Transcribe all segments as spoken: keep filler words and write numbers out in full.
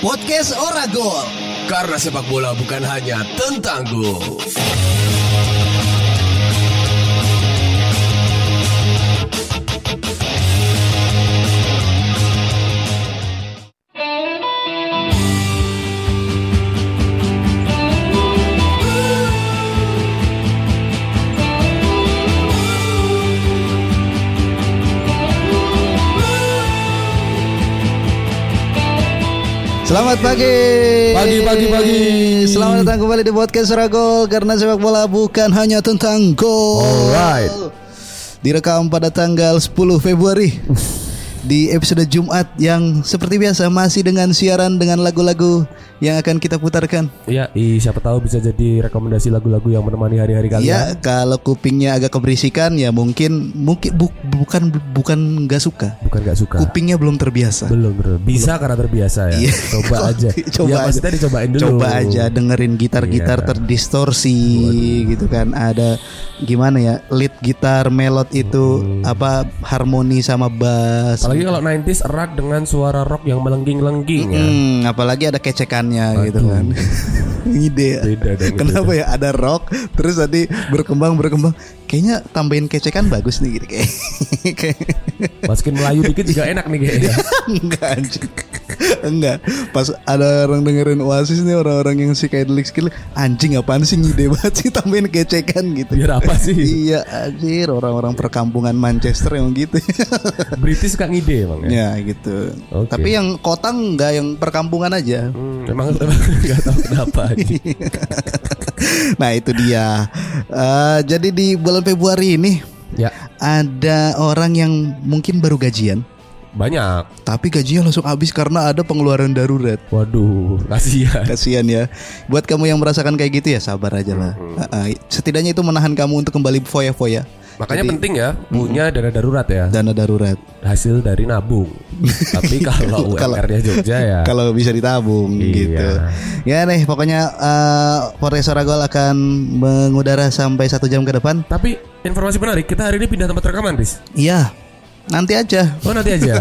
Podcast Oragol, karena sepak bola bukan hanya tentang gol. Selamat pagi. Pagi pagi pagi. Selamat datang kembali di podcast Seragoal, karena sepak bola bukan hanya tentang gol. Alright. Direkam pada tanggal sepuluh Februari di episode Jumat yang seperti biasa masih dengan siaran dengan lagu-lagu yang akan kita putarkan. Iya, siapa tahu bisa jadi rekomendasi lagu-lagu yang menemani hari-hari kalian. Iya, kalau kupingnya agak keberisikan ya mungkin mungkin bu, bukan bukan enggak suka. Bukan enggak suka. Kupingnya belum terbiasa. Belum, Bro. Bisa belum. Karena terbiasa ya. Iya. Coba aja. Coba ya, aja. Maksudnya dicobain dulu. Coba aja dengerin gitar-gitar iya. Terdistorsi. Waduh. Gitu kan. Ada gimana ya? Lead gitar, melod itu hmm. apa harmoni sama bass. Apalagi kalau nineties erat dengan suara rock yang melengging-lengging ya. Hmm, apalagi ada kecekannya. Aduh. Gitu kan. Ide ya. Beda, kenapa beda. Ya ada rock terus tadi berkembang-berkembang. Kayaknya tambahin kecekan bagus nih gitu kayak. Masukin Melayu dikit juga enak nih kayaknya. Enggak. Enggak. Pas ada orang dengerin Oasis nih, orang-orang yang psychedelic skill, anjing apaan sih ngide banget sih tambahin kecekan gitu. Biar apa sih? Iya, anjir orang-orang perkampungan Manchester yang gitu. British kan ngide emang ya. Ya gitu. Okay. Tapi yang kotang enggak, yang perkampungan aja. Hmm, emang enggak tahu kenapa. Nah, itu dia. Uh, jadi di bulan Februari ini ya. Ada orang yang mungkin baru gajian. Banyak. Tapi gajinya langsung habis karena ada pengeluaran darurat. Waduh, kasihan. Kasihan ya. Buat kamu yang merasakan kayak gitu ya sabar aja lah. Mm-hmm. Uh, setidaknya itu menahan kamu untuk kembali foya-foya. Makanya jadi, penting ya punya mm-hmm. dana darurat ya. Dana darurat. Hasil dari nabung. Tapi kalau U M R-nya Jogja ya. Kalau bisa ditabung iya. Gitu. Ya nih pokoknya uh, Foresta Gol akan mengudara sampai satu jam ke depan. Tapi informasi menarik, kita hari ini pindah tempat rekaman, Bis. Iya. Nanti aja. Oh nanti aja.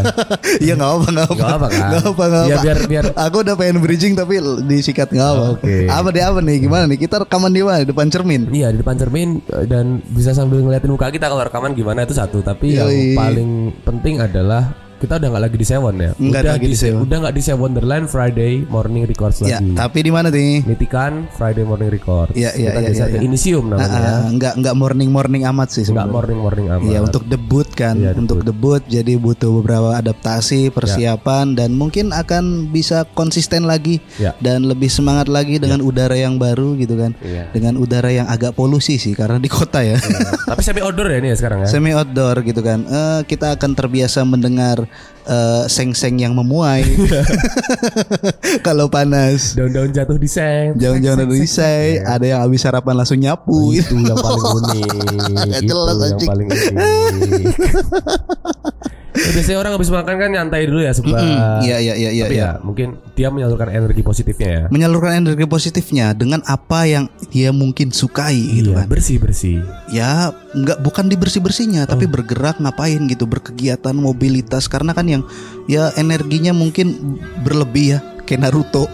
Iya nggak apa nggak apa nggak apa nggak apa, apa, apa. Ya, biar, biar. Aku udah pengen bridging tapi disikat nggak apa. Oke. Okay. Apa deh apa nih gimana nih kita rekaman di mana? Di depan cermin. Iya di depan cermin dan bisa sambil ngeliatin muka kita kalau rekaman gimana itu satu. Tapi Yoi. Yang paling penting adalah kita udah nggak lagi di Sewon ya. Nggak lagi di Sewon. Udah nggak di Sewon Wonderland Friday Morning Records lagi. Ya, tapi di mana nih? Nitikan Friday Morning Records. Iya iya iya. Kita ya, ya. Inisium namanya. Nah, nggak nggak morning morning amat sih. Nggak morning morning amat. Iya untuk debut kan. Ya, debut. Untuk debut jadi butuh beberapa adaptasi persiapan ya. Dan mungkin akan bisa konsisten lagi ya. Dan lebih semangat lagi dengan ya. Udara yang baru gitu kan. Ya. Dengan udara yang agak polusi sih karena di kota ya. Ya. Tapi semi outdoor ya ini ya sekarang ya. Semi outdoor gitu kan. Eh, kita akan terbiasa mendengar Uh, seng-seng yang memuai. Kalau panas daun-daun jatuh di seng, daun-daun jatuh di seng, ada yang habis sarapan langsung nyapu. Oh, itu yang paling unik. Itu yang paling unik. Ya, biasanya orang habis makan kan nyantai dulu ya sebelum. Iya iya iya iya. Tapi ya, ya mungkin dia menyalurkan energi positifnya ya. Menyalurkan energi positifnya dengan apa yang dia mungkin sukai gitu iya, kan. Bersih-bersih. Ya nggak bukan di bersih-bersihnya oh. Tapi bergerak ngapain gitu berkegiatan mobilitas karena kan yang ya energinya mungkin berlebih ya kayak Naruto.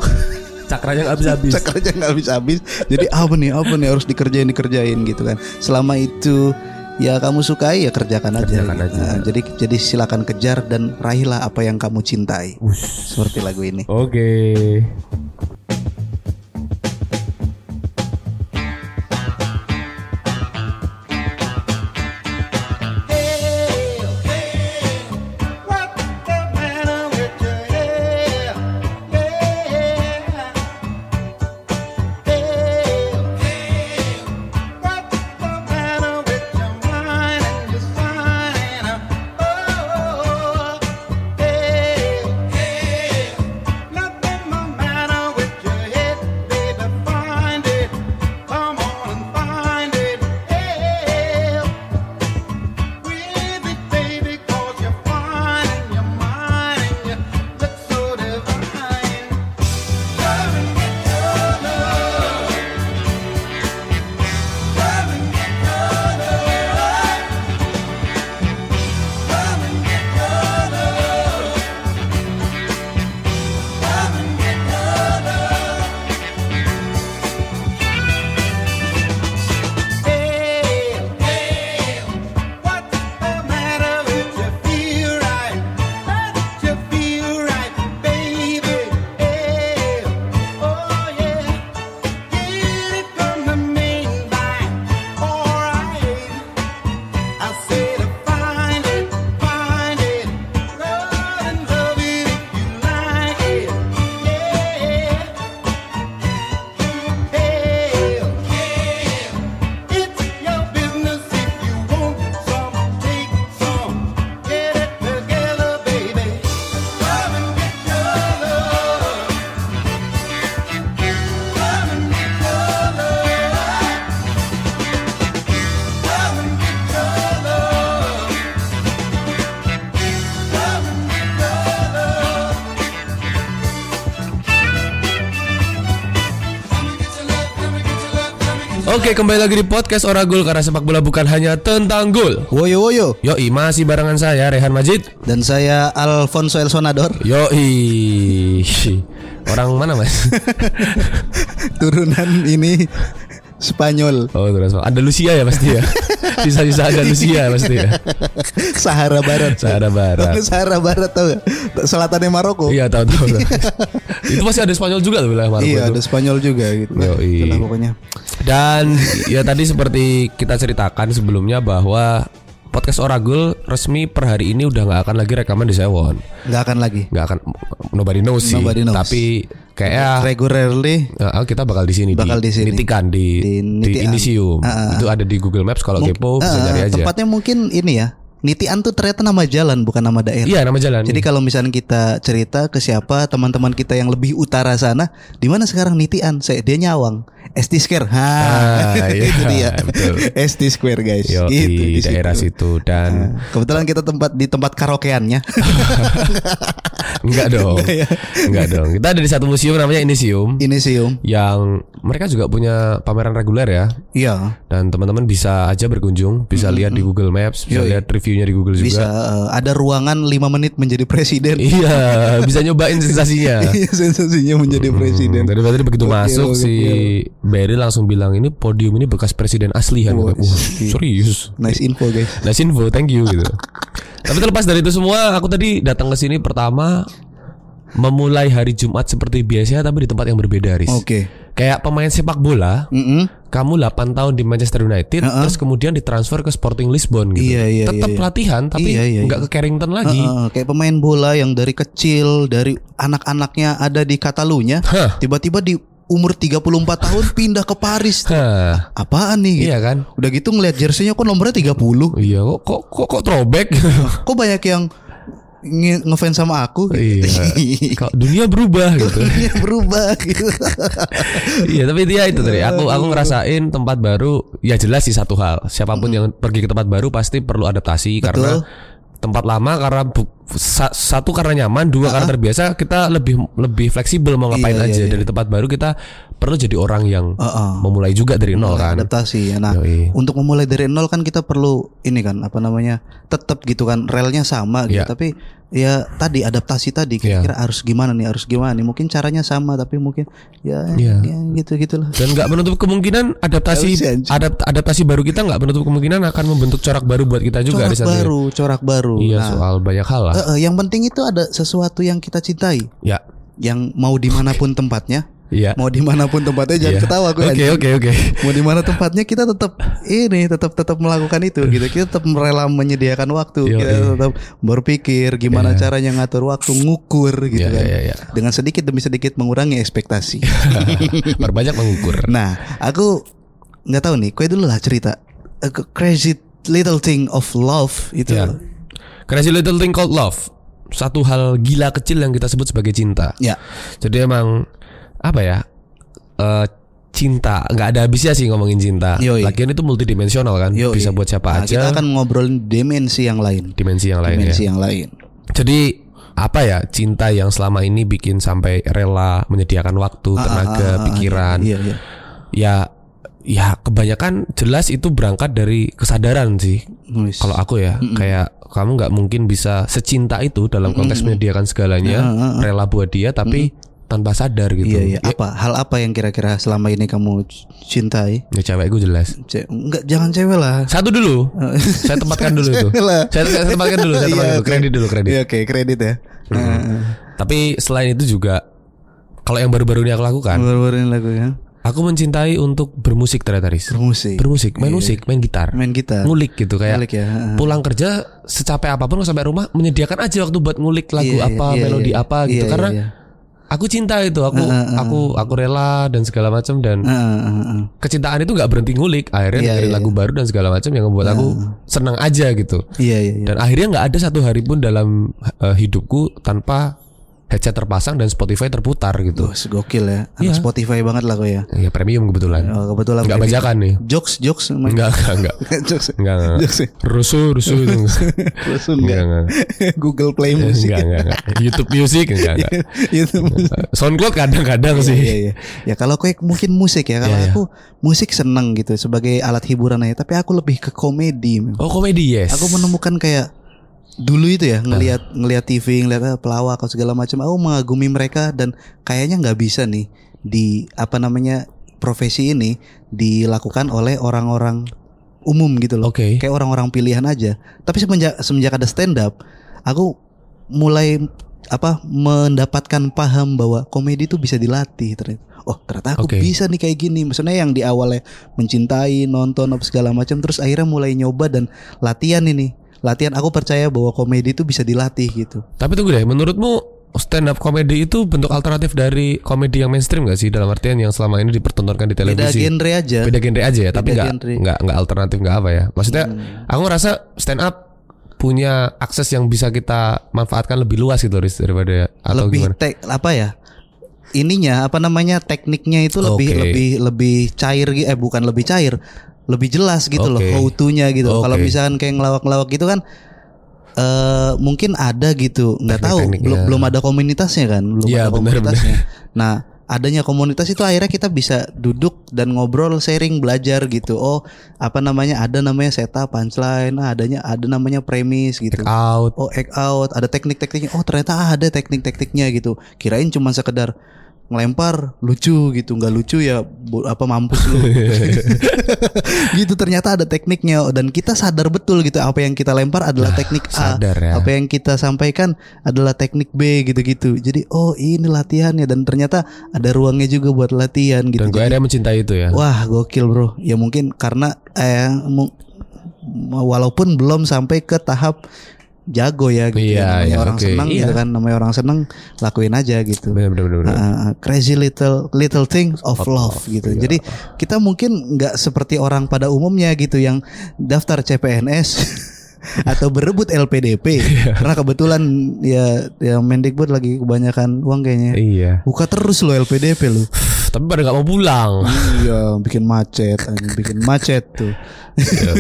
Cakranya nggak habis-habis. Cakranya nggak habis-habis. Jadi apa nih apa nih harus dikerjain dikerjain gitu kan. Selama itu ya kamu sukai ya kerjakan, kerjakan aja. aja. Nah, jadi jadi silakan kejar dan raihlah apa yang kamu cintai. Ush. Seperti lagu ini. Oke. Okay. Oke, kembali lagi di podcast Oragol, karena sepak bola bukan hanya tentang gol. Woyo woyo. Yoi, masih barengan saya Rehan Majid dan saya Alfonso Elsonador. Yoi. Orang mana, Mas? Turunan ini Spanyol. Oh, turunan Spanyol. Ada Lucia ya pasti ya. Sisa-sisa ada Lucia pasti ya. Sahara Barat. Sahara Barat. Sahara Barat tau gak? Selatannya Maroko. Iya, tahu-tahu. Itu pasti ada Spanyol juga tuh wilayah Maroko. Iya, itu ada Spanyol juga gitu. Yoi. Itulah pokoknya. Dan ya tadi seperti kita ceritakan sebelumnya bahwa podcast Oragol resmi per hari ini udah nggak akan lagi rekaman di Sewon. Nggak akan lagi. Nggak akan. Nobody knows sih. Nobody knows. Tapi kayak regularly uh, kita bakal di sini. Bakal di sini. Nitikan di di, di Inisium. Uh, uh, itu ada di Google Maps kalau mung- kepo bisa uh, cari aja. Tempatnya mungkin ini ya. Nitikan tuh ternyata nama jalan bukan nama daerah. Iya, nama jalan. Jadi kalau misalnya kita cerita ke siapa teman-teman kita yang lebih utara sana, di mana sekarang Nitikan? Saya dia Nyawang. S T square. Ha. Ah, iya, itu dia. Betul. S T square, guys. Yo, itu di daerah situ, dan nah, kebetulan kita tempat di tempat karaokeannya. Enggak dong. Enggak dong. Kita ada di satu museum namanya Inisium. Inisium. Yang mereka juga punya pameran reguler ya. Iya. Dan teman-teman bisa aja berkunjung, bisa mm-hmm. lihat di Google Maps, bisa Yoi. lihat reviewnya di Google juga. Bisa uh, ada ruangan lima menit menjadi presiden. Iya, bisa nyobain sensasinya. Iya, sensasinya menjadi presiden. Dari tadi begitu okay, masuk okay, si okay. Barry langsung bilang ini podium ini bekas presiden asli kan. Wah, serius. Nice info, guys. Nice info, thank you gitu. Tapi terlepas dari itu semua, aku tadi datang ke sini pertama memulai hari Jumat seperti biasa tapi di tempat yang berbeda, Riz. Oke. Okay. Kayak pemain sepak bola, mm-hmm. kamu delapan tahun di Manchester United, uh-uh. terus kemudian ditransfer ke Sporting Lisbon gitu. Iya, iya, tetap iya, iya. latihan tapi iya, iya, nggak iya. ke Carrington lagi. Uh-uh. Kayak pemain bola yang dari kecil, dari anak-anaknya ada di Catalunya, huh. tiba-tiba di umur tiga puluh empat tahun pindah ke Paris. Hah. Apaan nih? Iya kan? Udah gitu ngelihat jersinya kok nomornya tiga puluh. Iya, kok kok kok, kok throwback. Kok banyak yang nge- ngefans sama aku. Iya. Kok dunia berubah gitu. Dunia berubah gitu. Iya, tapi dia itu tadi aku aku ngerasain tempat baru, ya jelas sih satu hal. Siapapun mm-hmm. yang pergi ke tempat baru pasti perlu adaptasi. Betul. Karena tempat lama karena bu, satu karena nyaman, dua uh-huh. karena terbiasa, kita lebih lebih fleksibel mau ngapain iya, aja iya, iya. dari tempat baru. Kita perlu jadi orang yang uh-uh. memulai juga dari nol kan, adaptasi ya. Nah Yoi. untuk memulai dari nol kan kita perlu ini kan apa namanya tetap gitu kan, relnya sama gitu yeah. tapi ya tadi adaptasi tadi kira-kira yeah. harus gimana nih, harus gimana nih mungkin caranya sama tapi mungkin ya, yeah. ya gitu gitulah. Dan nggak menutup kemungkinan adaptasi adapt, adaptasi baru kita nggak menutup kemungkinan akan membentuk corak baru buat kita juga. Corak baru ya. corak baru iya nah, soal banyak hal lah. Uh, uh, yang penting itu ada sesuatu yang kita cintai ya, yang mau dimanapun tempatnya. Iya. Mau dimanapun tempatnya jangan iya. ketawa gue. Oke oke oke. Mau dimana tempatnya kita tetap ini tetap tetap melakukan itu gitu. Kita tetap rela menyediakan waktu. Yo, kita iya. tetap berpikir gimana iya. caranya ngatur waktu, ngukur gitu iya, kan. Iya, iya. Dengan sedikit demi sedikit mengurangi ekspektasi. Perbanyak mengukur. Nah, aku nggak tahu nih. Kue dulu lah cerita A Crazy Little Thing of Love itu. Iya. Crazy Little Thing Called Love. Satu hal gila kecil yang kita sebut sebagai cinta. Iya. Jadi emang apa ya uh, cinta nggak ada habisnya sih ngomongin cinta. Yoi. Lagian itu multidimensional kan. Yoi. Bisa buat siapa nah, aja. Kita akan ngobrolin dimensi yang lain. Dimensi yang lain. Dimensi ya. yang lain. Jadi apa ya cinta yang selama ini bikin sampai rela menyediakan waktu, ah, tenaga, ah, ah, pikiran. Iya, iya. Ya ya kebanyakan jelas itu berangkat dari kesadaran sih. Nice. Kalau aku ya mm-mm. kayak kamu nggak mungkin bisa secinta itu dalam konteks mm-mm. menyediakan segalanya, ah, ah, ah. rela buat dia tapi mm-mm. tanpa sadar gitu. Iya, iya. Apa hal apa yang kira-kira selama ini kamu cintai? Ya cewek gue jelas. Ce- enggak, jangan cewek lah. Satu dulu. Saya tempatkan dulu itu. Saya, saya tempatkan dulu, saya tempatkan dulu. Kredit dulu, kredit. Iya, oke, okay, kredit ya. Hmm. Uh. Tapi selain itu juga kalau yang baru-baru ini aku lakukan. Baru-baru ini lakukan. Aku mencintai untuk bermusik ternyata, Riz. Bermusik. Bermusik, main yeah. musik, main gitar. Main gitar. Ngulik gitu kayak. Ngulik ya. Pulang kerja secapek apapun sampai rumah menyediakan aja waktu buat ngulik lagu yeah, apa, yeah, melodi yeah, apa yeah, gitu yeah, karena yeah, yeah. aku cinta itu, aku uh, uh, aku aku rela dan segala macam dan uh, uh, uh. kecintaan itu nggak berhenti ngulik. Akhirnya yeah, dari yeah, lagu yeah. baru dan segala macam yang membuat uh, aku senang aja gitu. Yeah, yeah, yeah. Dan akhirnya nggak ada satu hari pun dalam uh, hidupku tanpa headset terpasang dan Spotify terputar gitu. Wah, gokil ya. Anak yeah. Spotify banget lah kok ya. Iya, premium kebetulan. Oh, kebetulan. Enggak bajakan nih. Jokes, jokes. Enggak, enggak, enggak. jokes. Enggak, enggak. Jokes. Rusuh, rusuh itu. Rusuh enggak. enggak. Google Play Music. Enggak, enggak, enggak. YouTube Music enggak, enggak. YouTube. SoundCloud kadang-kadang sih. Iya, iya. Ya kalau kau mungkin musik ya. Kalau yeah, aku yeah. musik seneng gitu sebagai alat hiburan aja, tapi aku lebih ke komedi. Oh, komedi, yes. Aku menemukan kayak dulu itu ya ngelihat ngelihat T V, ngelihat pelawak atau segala macam, aku mengagumi mereka dan kayaknya nggak bisa nih di apa namanya profesi ini dilakukan oleh orang-orang umum gitu loh, okay. kayak orang-orang pilihan aja. Tapi semenjak semenjak ada stand up, aku mulai apa mendapatkan paham bahwa komedi itu bisa dilatih ternyata. Oh ternyata aku okay. bisa nih kayak gini. Maksudnya yang di awalnya mencintai nonton apa segala macam, terus akhirnya mulai nyoba dan latihan ini. Latihan aku percaya bahwa komedi itu bisa dilatih gitu. Tapi tunggu deh, menurutmu stand up komedi itu bentuk alternatif dari komedi yang mainstream gak sih? Dalam artian yang selama ini dipertontonkan di televisi. Beda genre aja. Beda genre aja ya, beda tapi gak, gak, gak alternatif gak apa ya. Maksudnya hmm. aku ngerasa stand up punya akses yang bisa kita manfaatkan lebih luas gitu Riz, daripada atau lebih gimana? Te- apa ya? Ininya apa namanya tekniknya itu lebih okay. lebih lebih cair eh bukan lebih cair. Lebih jelas gitu okay. loh how to-nya gitu. Okay. Kalau misalkan kayak ngelawak-ngelawak gitu kan uh, mungkin ada gitu, nggak tahu belum belum ada komunitasnya kan, belum ya, ada bener, komunitasnya. Bener. Nah, adanya komunitas itu akhirnya kita bisa duduk dan ngobrol, sharing, belajar gitu. Oh, apa namanya? Ada namanya setup, punchline, nah, adanya ada namanya premis gitu. Act out. Oh, act out, ada teknik-tekniknya. Oh, ternyata ada teknik-tekniknya gitu. Kirain cuma sekedar ngelempar lucu gitu, nggak lucu ya apa mampus lu gitu. Ternyata ada tekniknya dan kita sadar betul gitu apa yang kita lempar adalah nah, teknik A ya. Apa yang kita sampaikan adalah teknik B gitu-gitu. Jadi oh ini latihannya dan ternyata ada ruangnya juga buat latihan gitu. Dan gue ada mencintai itu ya. Wah gokil bro. Ya mungkin karena eh walaupun belum sampai ke tahap jago ya gitu iya, ya. Namanya iya, orang okay. senang iya. gitu kan, namanya orang senang lakuin aja gitu. Bener, bener, bener. Uh, crazy little little things of Out love of, gitu. Iya. Jadi kita mungkin nggak seperti orang pada umumnya gitu yang daftar C P N S atau berebut L P D P karena kebetulan ya, ya Mendikbud lagi kebanyakan uang kayaknya. Iya. Buka terus lo L P D P lo. Tapi pada nggak mau pulang. Iya, bikin macet, bikin macet tuh.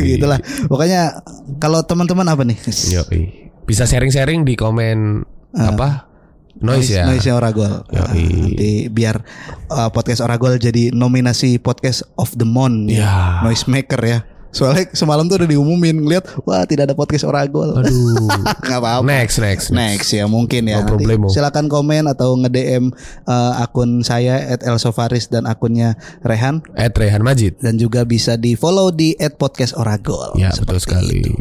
Gitulah. Pokoknya kalau teman-teman apa nih? Yoi. Bisa sharing-sharing di komen uh, apa? Noise, noise ya. Noise Oragol. Yoi. Uh, nanti biar uh, podcast Oragol jadi nominasi podcast of the month ya. Yeah. Noise maker ya. Soalnya semalam tuh udah diumumin, ngeliat wah tidak ada podcast Oragol. Aduh. Nggak apa-apa. Next, next, next, next ya mungkin ya. No problemo. Silakan komen atau nge-D M uh, akun saya et elsofaris dan akunnya Rehan et rehan majid dan juga bisa di follow di et podcast oragol. Ya betul sekali. Itu.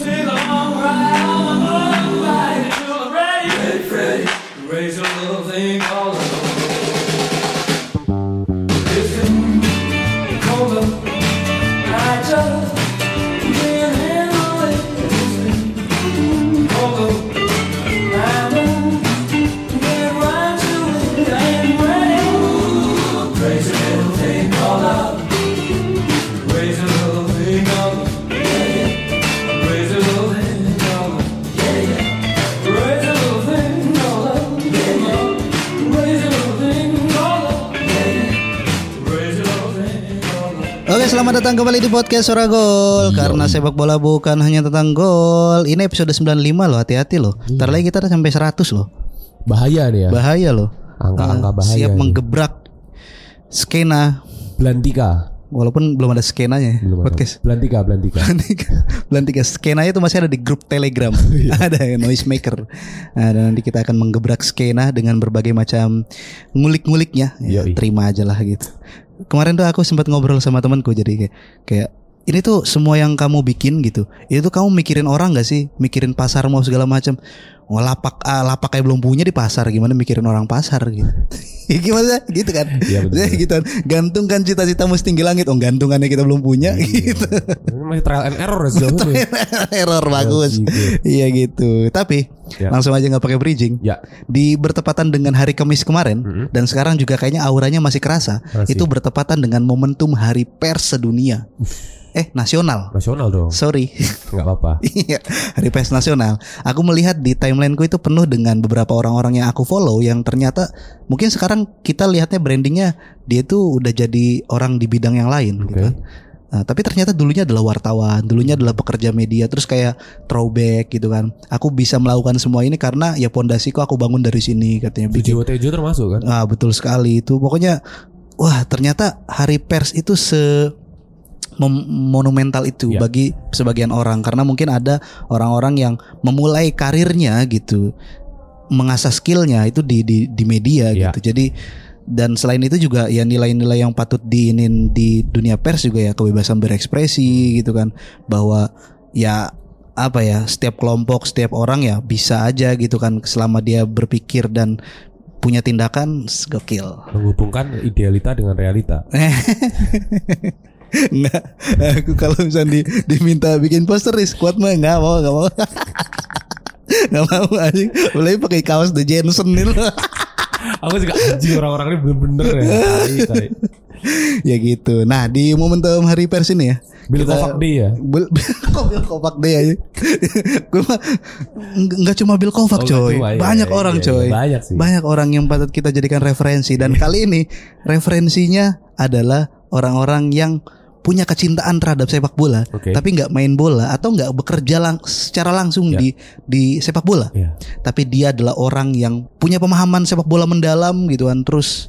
Take a long ride. selamat datang kembali di podcast Seragoal. Karena sepak bola bukan hanya tentang gol. Ini episode sembilan puluh lima loh, hati-hati loh. Ntar lagi kita sampai seratus loh. Bahaya nih ya. Bahaya loh. Angka-angka bahaya. Siap nih menggebrak skena Blantika. Walaupun belum ada skenanya belum podcast. Ada. Blantika, Blantika. Blantika. Skenanya itu masih ada di grup Telegram. Ada ya, noise maker. Nah, dan nanti kita akan menggebrak skena dengan berbagai macam ngulik-nguliknya. Ya, terima aja lah gitu. Kemarin tuh aku sempat ngobrol sama temanku, jadi kayak kayak ini tuh semua yang kamu bikin gitu. Itu tuh kamu mikirin orang enggak sih? Mikirin pasar mau segala macam. Oh, lapak ah, lapak kayak belum punya di pasar, gimana mikirin orang pasar gitu. Gimana gitu kan? Iya betul. Gitu. Gantungkan cita-cita mesti tinggi langit. Oh, gantungannya kita belum punya gitu. Masih trial and error sih. Error bagus. Iya gitu. Tapi ya, langsung aja enggak pakai bridging. Ya. Di bertepatan dengan hari Kamis kemarin mm-hmm. dan sekarang juga kayaknya auranya masih kerasa. Masih. Itu bertepatan dengan momentum Hari Pers Sedunia. Eh nasional. Nasional dong. Sorry. Enggak apa-apa. Iya, Hari Pers Nasional. Aku melihat di timeline-ku itu penuh dengan beberapa orang-orang yang aku follow yang ternyata mungkin sekarang kita lihatnya brandingnya dia tuh udah jadi orang di bidang yang lain okay. gitu kan. Nah, tapi ternyata dulunya adalah wartawan, dulunya adalah pekerja media, terus kayak throwback gitu kan. Aku bisa melakukan semua ini karena ya pondasiku aku bangun dari sini katanya. Video Tejo termasuk kan? Ah, betul sekali itu. Pokoknya wah, ternyata Hari Pers itu se monumental itu ya, bagi sebagian orang karena mungkin ada orang-orang yang memulai karirnya gitu, mengasah skillnya itu di di di media ya, gitu. Jadi dan selain itu juga ya nilai-nilai yang patut diinin di dunia pers juga ya, kebebasan berekspresi gitu kan, bahwa ya apa ya setiap kelompok, setiap orang ya bisa aja gitu kan selama dia berpikir dan punya tindakan gokil. Menghubungkan idealita dengan realita. Nggak, aku kalau misalnya di, diminta bikin poster di squad mah nggak mau, nggak mau, nggak mau aja. Mulai pakai kaos The Jensen nih. Aku juga anjing orang-orang ini bener-bener ya. Tari, tari. Ya gitu. Nah di momentum Hari Pers ini ya, Bill Kovac Day ya. Bil, kok Bill Kovac Day aja. Nggak cuma Bill Kovac oh, coy. Cuma, iya, banyak iya, orang iya, coy. Iya, banyak, banyak orang yang patut kita jadikan referensi. Dan kali ini referensinya adalah orang-orang yang punya kecintaan terhadap sepak bola, okay. tapi nggak main bola atau nggak bekerja lang- secara langsung yeah. di di sepak bola, yeah. tapi dia adalah orang yang punya pemahaman sepak bola mendalam gitu kan, terus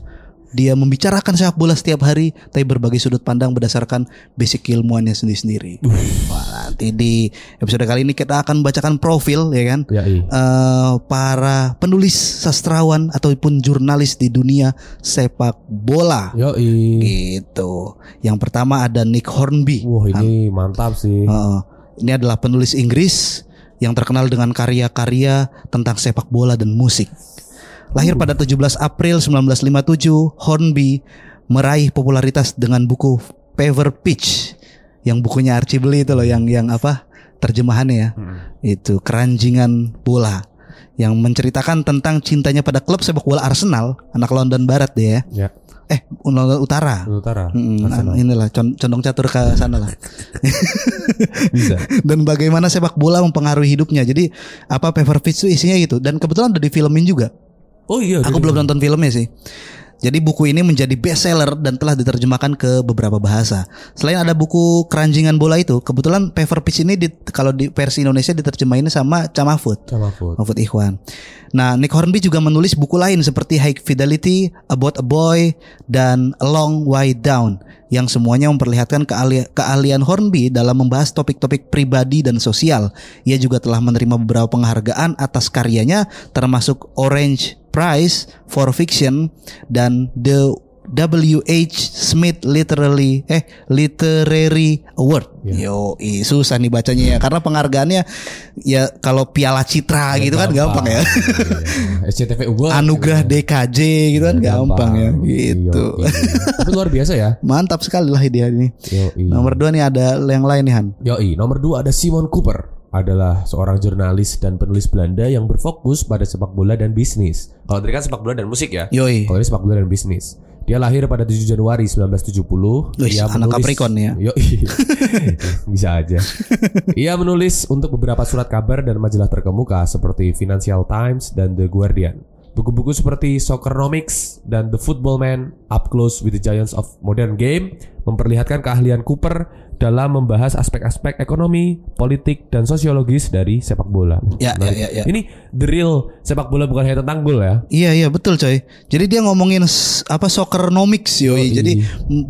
dia membicarakan sepak bola setiap hari, tapi berbagai sudut pandang berdasarkan basic ilmuannya sendiri-sendiri. Uh. Wah, nanti di episode kali ini kita akan bacakan profil ya kan, yeah, yeah. Uh, para penulis sastrawan ataupun jurnalis di dunia sepak bola. Yo, gitu. Yang pertama ada Nick Hornby. Wah ini kan? Mantap ssih. Uh, ini adalah penulis Inggris yang terkenal dengan karya-karya tentang sepak bola dan musik. Lahir pada tujuh belas April sembilan belas lima puluh tujuh, Hornby meraih popularitas dengan buku Fever Pitch, yang bukunya Archie beli itu loh, yang yang apa terjemahannya ya, hmm. itu keranjingan bola, yang menceritakan tentang cintanya pada klub sepak bola Arsenal, anak London Barat dia ya. Yeah. Eh, London Utara. Utara. Hmm, inilah condong catur ke sana lah. Bisa. Dan bagaimana sepak bola mempengaruhi hidupnya. Jadi apa Fever Pitch itu isinya gitu, dan kebetulan udah difilmin juga. Oh iya, aku belum nonton filmnya sih. Jadi buku ini menjadi bestseller dan telah diterjemahkan ke beberapa bahasa. Selain ada buku Keranjingan Bola itu, kebetulan Fever Pitch ini di, kalau di versi Indonesia diterjemahinnya sama Camafut. Camafut. Mahfud Ikhwan. Nah, Nick Hornby juga menulis buku lain seperti High Fidelity, About a Boy, dan A Long Way Down, yang semuanya memperlihatkan keahli- keahlian Hornby dalam membahas topik-topik pribadi dan sosial. Ia juga telah menerima beberapa penghargaan atas karyanya, termasuk Orange Prize for Fiction dan The W H Smith Literary eh Literary Award. Yeah. Yo, susah nih bacanya ya karena penghargaannya ya kalau Piala Citra ya, gitu gampang. Kan gampang ya. Yeah. S C T V Award. Anugerah gitu. D K J gitu kan gampang, gampang ya gitu. Yo, yo, yo. Tapi luar biasa ya. Mantap sekali lah dia ini. Yo, yo. Nomor dua nih ada yang lain nih Han. Yoi, nomor dua ada Simon Cooper. Adalah seorang jurnalis dan penulis Belanda yang berfokus pada sepak bola dan bisnis. Kalau tadi kan sepak bola dan musik ya. Yoi. Kalau ini sepak bola dan bisnis. Dia lahir pada tujuh Januari sembilan belas tujuh puluh. Uish, dia anak menulis, Capricorn ya. Yoi. Bisa aja. Ia menulis untuk beberapa surat kabar dan majalah terkemuka seperti Financial Times dan The Guardian. Buku-buku seperti Soccernomics dan The Football Man, Up Close with the Giants of Modern Game memperlihatkan keahlian Cooper dalam membahas aspek-aspek ekonomi, politik, dan sosiologis dari sepak bola. Ya, nah, ya, ya, ya. Ini the real sepak bola, bukan hanya tentang gol ya. Iya, iya, betul coy. Jadi dia ngomongin apa Soccernomics yoi. Oh, iya. Jadi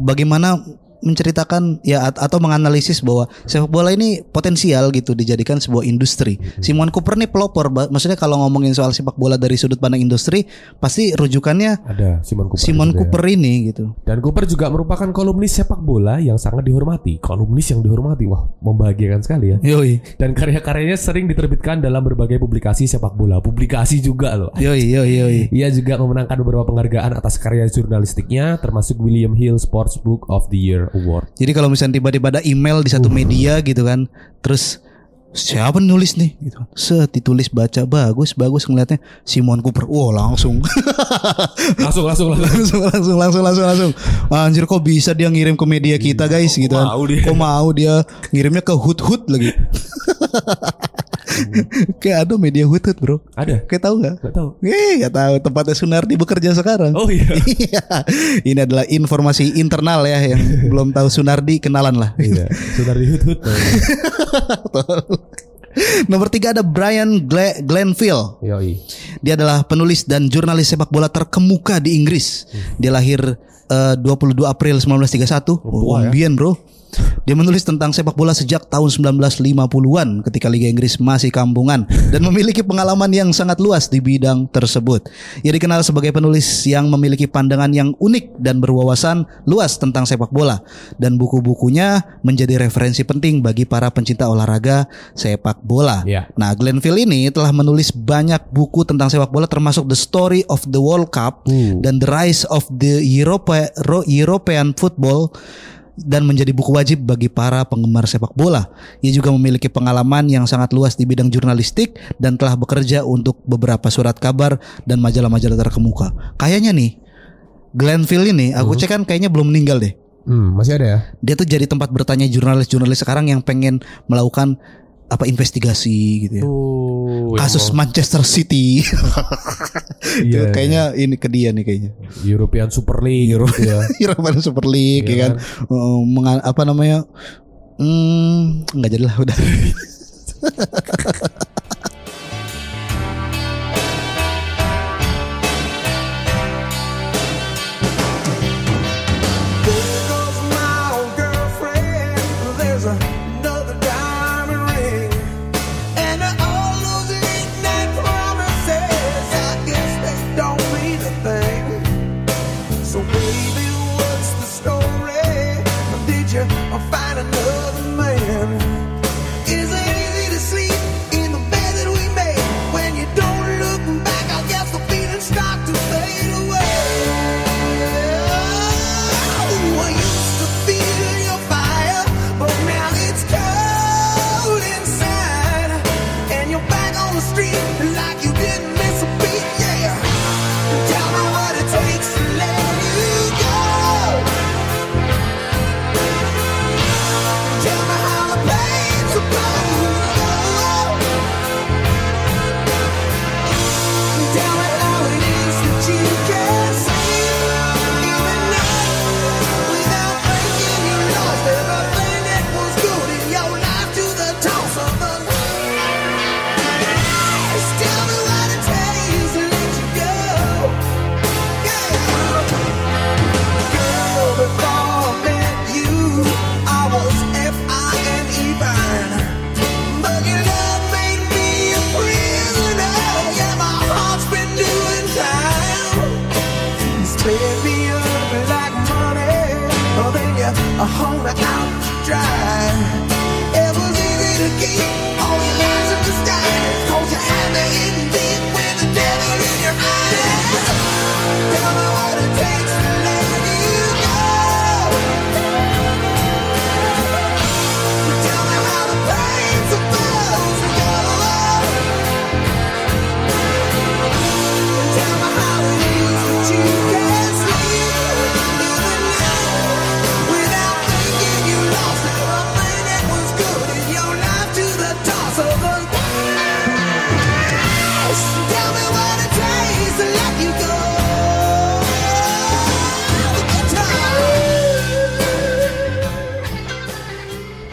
bagaimana menceritakan ya atau menganalisis bahwa sepak bola ini potensial gitu dijadikan sebuah industri. Simon Cooper nih pelopor, maksudnya kalau ngomongin soal sepak bola dari sudut pandang industri pasti rujukannya ada Simon Cooper. Simon Cooper ya. Ini gitu. Dan Cooper juga merupakan kolumnis sepak bola yang sangat dihormati, kolumnis yang dihormati. Wah, membahagiakan sekali ya. Yoi. Dan karya-karyanya sering diterbitkan dalam berbagai publikasi sepak bola. Publikasi juga loh. Yoi, yoi, yoi. Ia juga memenangkan beberapa penghargaan atas karya jurnalistiknya, termasuk William Hill Sports Book of the Year Award. Jadi kalau misalnya tiba-tiba ada email di satu uh. media gitu kan, terus siapa nulis nih? Gitu. Set ditulis baca bagus bagus ngelihatnya Simon Cooper. Wow, langsung. langsung langsung langsung langsung langsung langsung langsung. Anjir, kok bisa dia ngirim ke media kita guys gitu kan? Mau dia. Kok mau dia ngirimnya ke Hoot-Hoot lagi? Kayak ada media Hoot-Hoot bro. Ada. Kayak tahu nggak? Nggak tahu. Eh nggak tahu. Tempatnya Sunardi bekerja sekarang. Oh iya. Ini adalah informasi internal ya yang belum tahu Sunardi kenalan lah. Iya. Sunardi Hoot-Hoot. Nomor tiga ada Brian Gle- Glanville. Yoi. Dia adalah penulis dan jurnalis sepak bola terkemuka di Inggris. Dia lahir uh, dua puluh dua April sembilan belas tiga puluh satu. Umbian bro. Dia menulis tentang sepak bola sejak tahun sembilan belas lima puluhan ketika Liga Inggris masih kampungan dan memiliki pengalaman yang sangat luas di bidang tersebut. Ia dikenal sebagai penulis yang memiliki pandangan yang unik dan berwawasan luas tentang sepak bola, dan buku-bukunya menjadi referensi penting bagi para pencinta olahraga sepak bola. Yeah. Nah, Glanville ini telah menulis banyak buku tentang sepak bola termasuk The Story of the World Cup Ooh. dan The Rise of the Europe- European Football, dan menjadi buku wajib bagi para penggemar sepak bola. Ia juga memiliki pengalaman yang sangat luas di bidang jurnalistik dan telah bekerja untuk beberapa surat kabar dan majalah-majalah terkemuka. Kayaknya nih Glanville ini aku cek kan kayaknya belum meninggal deh. Hmm, masih ada ya. Dia tuh jadi tempat bertanya jurnalis-jurnalis sekarang yang pengen melakukan apa investigasi gitu ya. Oh, kasus ya. Manchester City. Iya, itu kayaknya iya. Ini ke dia nih kayaknya. European Super League Euro- gitu ya. European Super League iya, ya kan. Uh, meng- apa namanya? Hmm, enggak jadilah udah. Find another man. Is it easy to see?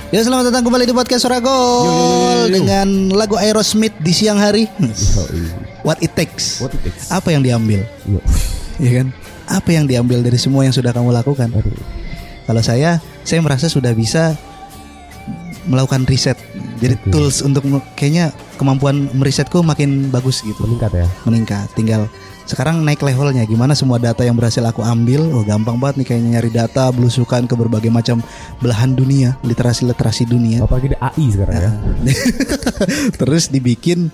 Ya, selamat datang kembali di podcast Seragoal dengan lagu Aerosmith di siang hari. What it takes. What it takes. Apa yang diambil? Iya yeah. Kan? Apa yang diambil dari semua yang sudah kamu lakukan? Aduh. Kalau saya, saya merasa sudah bisa melakukan riset. Jadi okay. Tools untuk kayaknya kemampuan merisetku makin bagus gitu. Meningkat ya. Meningkat. Tinggal sekarang naik levelnya. Gimana semua data yang berhasil aku ambil, oh gampang banget nih kayaknya nyari data, belusukan ke berbagai macam belahan dunia, literasi-literasi dunia. Apalagi ada A I sekarang nah. Ya. Terus dibikin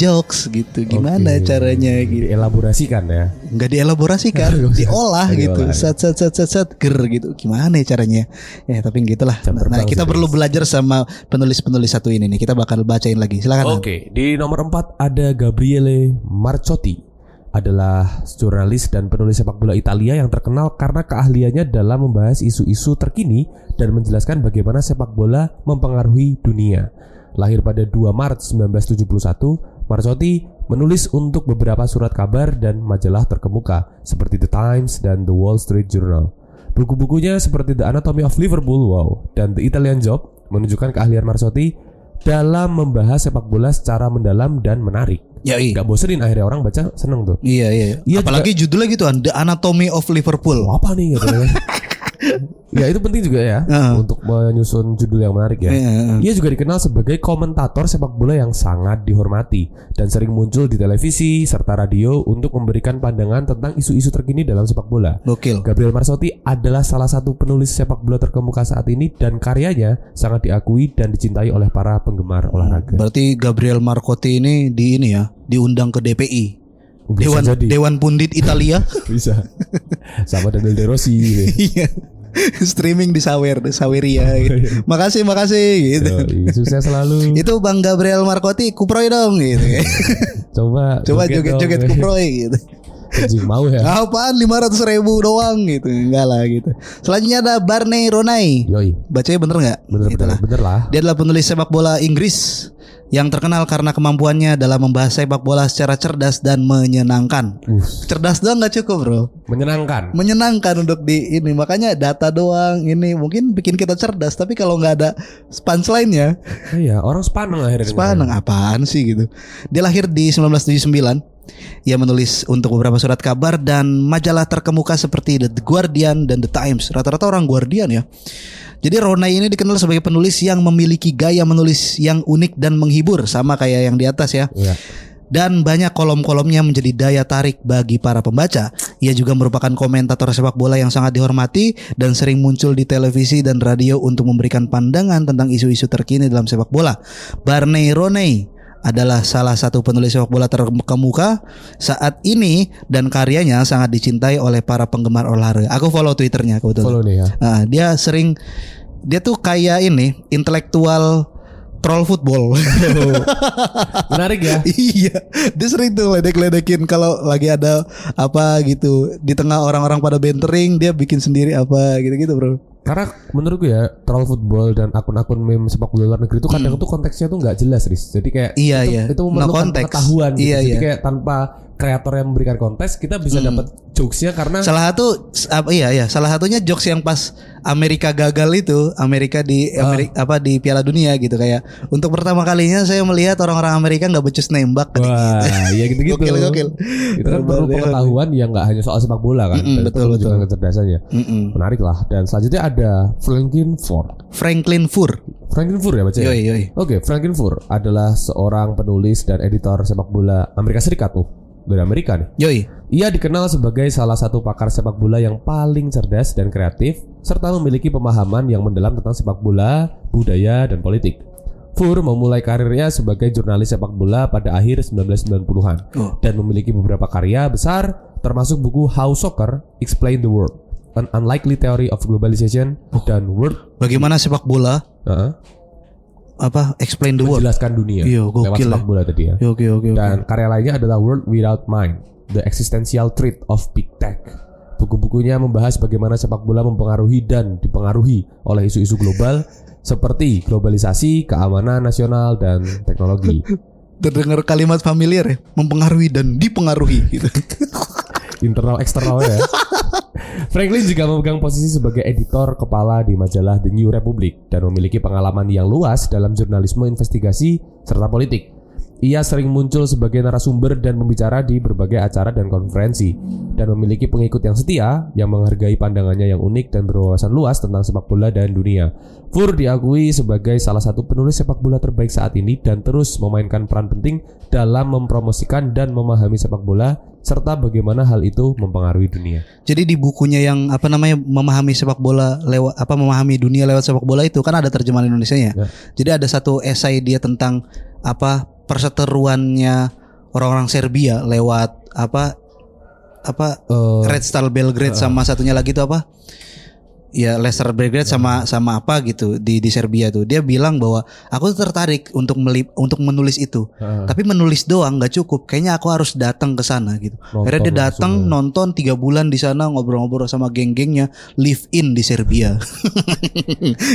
jokes gitu. Gimana okay. Caranya gitu. Dielaborasikan ya. Enggak dielaborasikan, diolah gitu. Sat sat sat sat sat ger gitu. Gimana caranya? Ya tapi gitulah. Nah, kita perlu belajar sama penulis-penulis satu ini nih. Kita bakal bacain lagi. Silakan. Oke, okay. Di nomor empat ada Gabriele Marcotti. Adalah jurnalis dan penulis sepak bola Italia yang terkenal karena keahliannya dalam membahas isu-isu terkini dan menjelaskan bagaimana sepak bola mempengaruhi dunia. Lahir pada dua Maret sembilan belas tujuh puluh satu, Marcotti menulis untuk beberapa surat kabar dan majalah terkemuka seperti The Times dan The Wall Street Journal. Buku-bukunya seperti The Anatomy of Liverpool, wow, dan The Italian Job menunjukkan keahlian Marcotti dalam membahas sepak bola secara mendalam dan menarik. Ya, iya. Gak bosenin, akhirnya orang baca seneng tuh. Iya iya. Ia apalagi juga, judulnya gitu kan, The Anatomy of Liverpool. Apa nih gitu ya? Ya itu penting juga ya uh. untuk menyusun judul yang menarik ya. Uh. Ia juga dikenal sebagai komentator sepak bola yang sangat dihormati dan sering muncul di televisi serta radio untuk memberikan pandangan tentang isu-isu terkini dalam sepak bola. Gokil. Gabriele Marcotti adalah salah satu penulis sepak bola terkemuka saat ini dan karyanya sangat diakui dan dicintai oleh para penggemar olahraga. Berarti Gabriele Marcotti ini di ini ya, diundang ke D P I. Bisa Dewan jadi. Dewan Pundit Italia. Bisa. Sama Daniel De Rossi gitu. Iya. Streaming di Sawer, Saweria gitu. Makasih, makasih gitu. Yoi, sukses selalu. Itu Bang Gabriele Marcotti kuproy dong gitu. Coba coba joget-joget kuproy gitu. Anjing mau ya. Apaan lima ratus ribu doang gitu. Enggak lah gitu. Selanjutnya ada Barney Ronay. Yoi. Bacanya bener enggak? Bener, gitu bener, bener lah. Dia adalah penulis sepak bola Inggris yang terkenal karena kemampuannya dalam membahas sepak bola secara cerdas dan menyenangkan. Uff. Cerdas doang nggak cukup bro. Menyenangkan. Menyenangkan untuk di ini, makanya data doang ini mungkin bikin kita cerdas, tapi kalau nggak ada punchline-nya, oh iya orang sepaneng akhirnya. Sepaneng apaan sih gitu. Dia lahir di sembilan belas tujuh puluh sembilan. Ia menulis untuk beberapa surat kabar dan majalah terkemuka seperti The Guardian dan The Times. Rata-rata orang Guardian ya. Jadi Ronay ini dikenal sebagai penulis yang memiliki gaya menulis yang unik dan menghibur, sama kayak yang di atas ya. Yeah. Dan banyak kolom-kolomnya menjadi daya tarik bagi para pembaca. Ia juga merupakan komentator sepak bola yang sangat dihormati dan sering muncul di televisi dan radio untuk memberikan pandangan tentang isu-isu terkini dalam sepak bola. Barney Ronay adalah salah satu penulis sepak bola terkemuka saat ini dan karyanya sangat dicintai oleh para penggemar olahraga. Aku follow Twitternya kebetulan. Follow nih ya. Nah, dia sering dia tuh kayak ini intelektual troll football. Menarik ya. Iya. Dia sering tuh ledek-ledekin kalau lagi ada apa gitu di tengah orang-orang pada bentering, dia bikin sendiri apa gitu-gitu, bro. Karena menurutku ya troll football dan akun-akun meme sepak bola luar negeri itu kadang hmm. tuh konteksnya tuh nggak jelas, Riz. Jadi kayak iya, itu, iya. itu memerlukan no pengetahuan. Iya, gitu. Jadi iya. Kayak tanpa kreator yang memberikan kontes kita bisa hmm. dapat jokesnya karena salah satu apa iya ya salah satunya jokes yang pas Amerika gagal itu Amerika di Amerika, uh. apa di Piala Dunia gitu kayak untuk pertama kalinya saya melihat orang-orang Amerika nggak becus nembak. Wah gitu. Ya gitu-gitu. Gokil, gokil. Itu kan perlu pengetahuan yang nggak hanya soal sepak bola kan. Mm-mm, betul betul. Kecerdasannya. Mm-mm. Menarik lah. Dan selanjutnya ada Franklin Ford. Franklin Ford. Franklin Ford ya bacanya. Yoi yoi. Oke, okay, Franklin Ford adalah seorang penulis dan editor sepak bola Amerika Serikat tuh. Dari Amerika nih. Yoi. Ia dikenal sebagai salah satu pakar sepak bola yang paling cerdas dan kreatif serta memiliki pemahaman yang mendalam tentang sepak bola, budaya, dan politik. Fur memulai karirnya sebagai jurnalis sepak bola pada akhir sembilan belas sembilan puluhan oh. dan memiliki beberapa karya besar termasuk buku How Soccer Explained the World, An Unlikely Theory of Globalization oh. dan World. Bagaimana sepak bola? Uh-huh. Apa explain the world menjelaskan dunia yo, lewat sepak bola ya. Tadi ya yo, okay, okay, dan okay. Karya lainnya adalah World Without Mind, The Existential Threat of Big Tech. Buku-bukunya membahas bagaimana sepak bola mempengaruhi dan dipengaruhi oleh isu-isu global seperti globalisasi, keamanan nasional, dan teknologi. Terdengar kalimat familiar ya, mempengaruhi dan dipengaruhi gitu. Internal eksternal ya. Franklin juga memegang posisi sebagai editor kepala di majalah The New Republic dan memiliki pengalaman yang luas dalam jurnalisme investigasi serta politik. Ia sering muncul sebagai narasumber dan pembicara di berbagai acara dan konferensi dan memiliki pengikut yang setia yang menghargai pandangannya yang unik dan berwawasan luas tentang sepak bola dan dunia. Fur diakui sebagai salah satu penulis sepak bola terbaik saat ini dan terus memainkan peran penting dalam mempromosikan dan memahami sepak bola serta bagaimana hal itu mempengaruhi dunia. Jadi di bukunya yang apa namanya memahami sepak bola lewat apa memahami dunia lewat sepak bola itu kan ada terjemahan Indonesianya. Ya. Jadi ada satu esai dia tentang apa perseteruannya orang-orang Serbia lewat apa apa uh, Red Star Belgrade uh, sama satunya lagi itu apa? Ya Leicester Belgrade uh, sama sama apa gitu di di Serbia tuh. Dia bilang bahwa aku tertarik untuk melip, untuk menulis itu. Uh, Tapi menulis doang enggak cukup. Kayaknya aku harus datang ke sana gitu. Akhirnya dia datang nonton tiga bulan di sana ngobrol-ngobrol sama geng-gengnya live in di Serbia.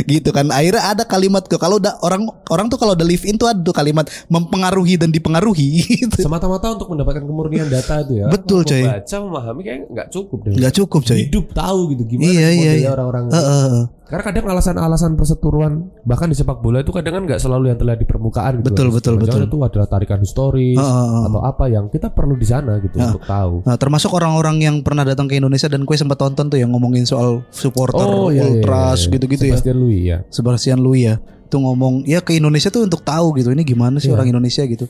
Gitu kan. Akhirnya ada kalimat tuh kalau udah orang orang tuh kalau udah live in tuh ada tuh kalimat mempengaruhi dan dipengaruhi gitu. Semata-mata untuk mendapatkan kemurnian data itu ya. Betul coy. Baca memahami kayak enggak cukup deh. Enggak cukup coy. Hidup tahu gitu gimana. Iya iya. iya. Orang-orang uh, uh, uh. Karena kadang alasan-alasan perseteruan bahkan di sepak bola itu kadang kan nggak selalu yang terlihat di permukaan gitu. Betul kan. betul Jangan betul. Itu adalah tarikan historis uh, uh, uh. atau apa yang kita perlu di sana gitu uh. untuk tahu. Nah, termasuk orang-orang yang pernah datang ke Indonesia dan gue sempat tonton tuh yang ngomongin soal supporter oh, iya, ultras iya, iya. gitu-gitu Sebastian ya. Louis, ya. Sebastian Louis ya. Itu ngomong ya ke Indonesia tuh untuk tahu gitu ini gimana sih yeah. orang Indonesia gitu.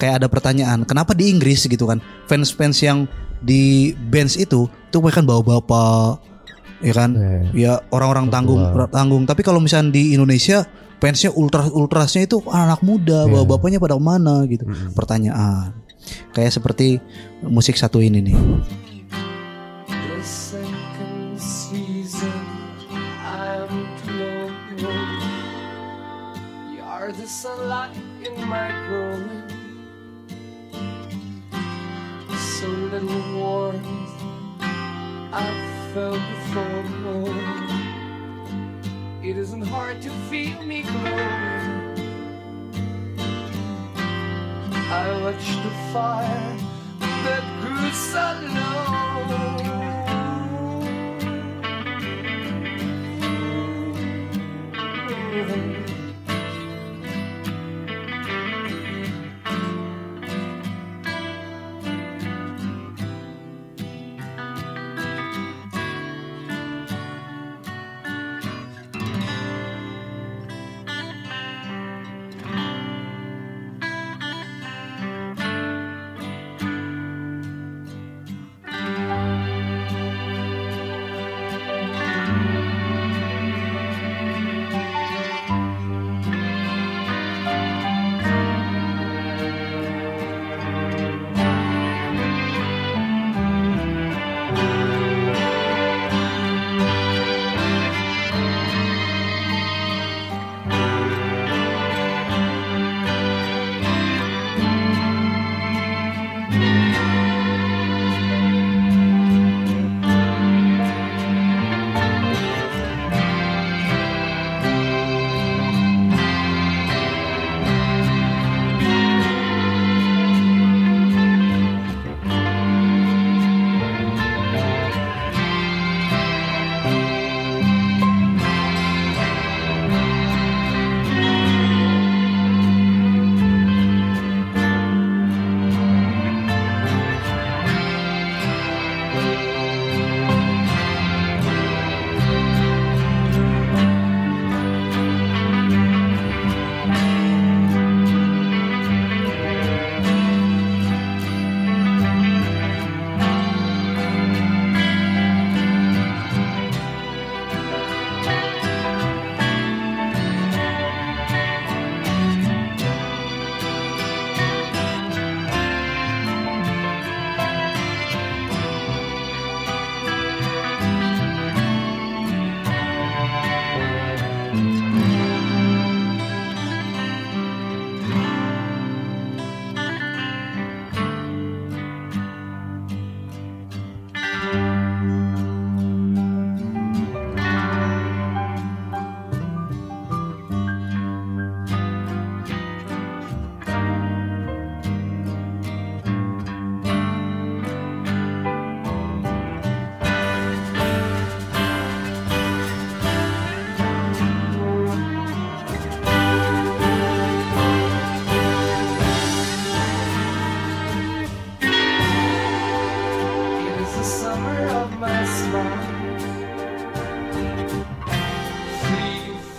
Kayak ada pertanyaan kenapa di Inggris gitu kan fans-fans yang di bench itu tuh mereka kan bawa bapak. Ya kan, eh, ya orang-orang tanggung, tanggung. Tapi kalau misalnya di Indonesia, fansnya ultras, ultrasnya itu anak muda, yeah. bapak-bapaknya pada mana gitu. Mm-hmm. Pertanyaan, kayak seperti musik satu ini nih. Felt before more. It isn't hard to feel me glowing. I watched the fire that grew so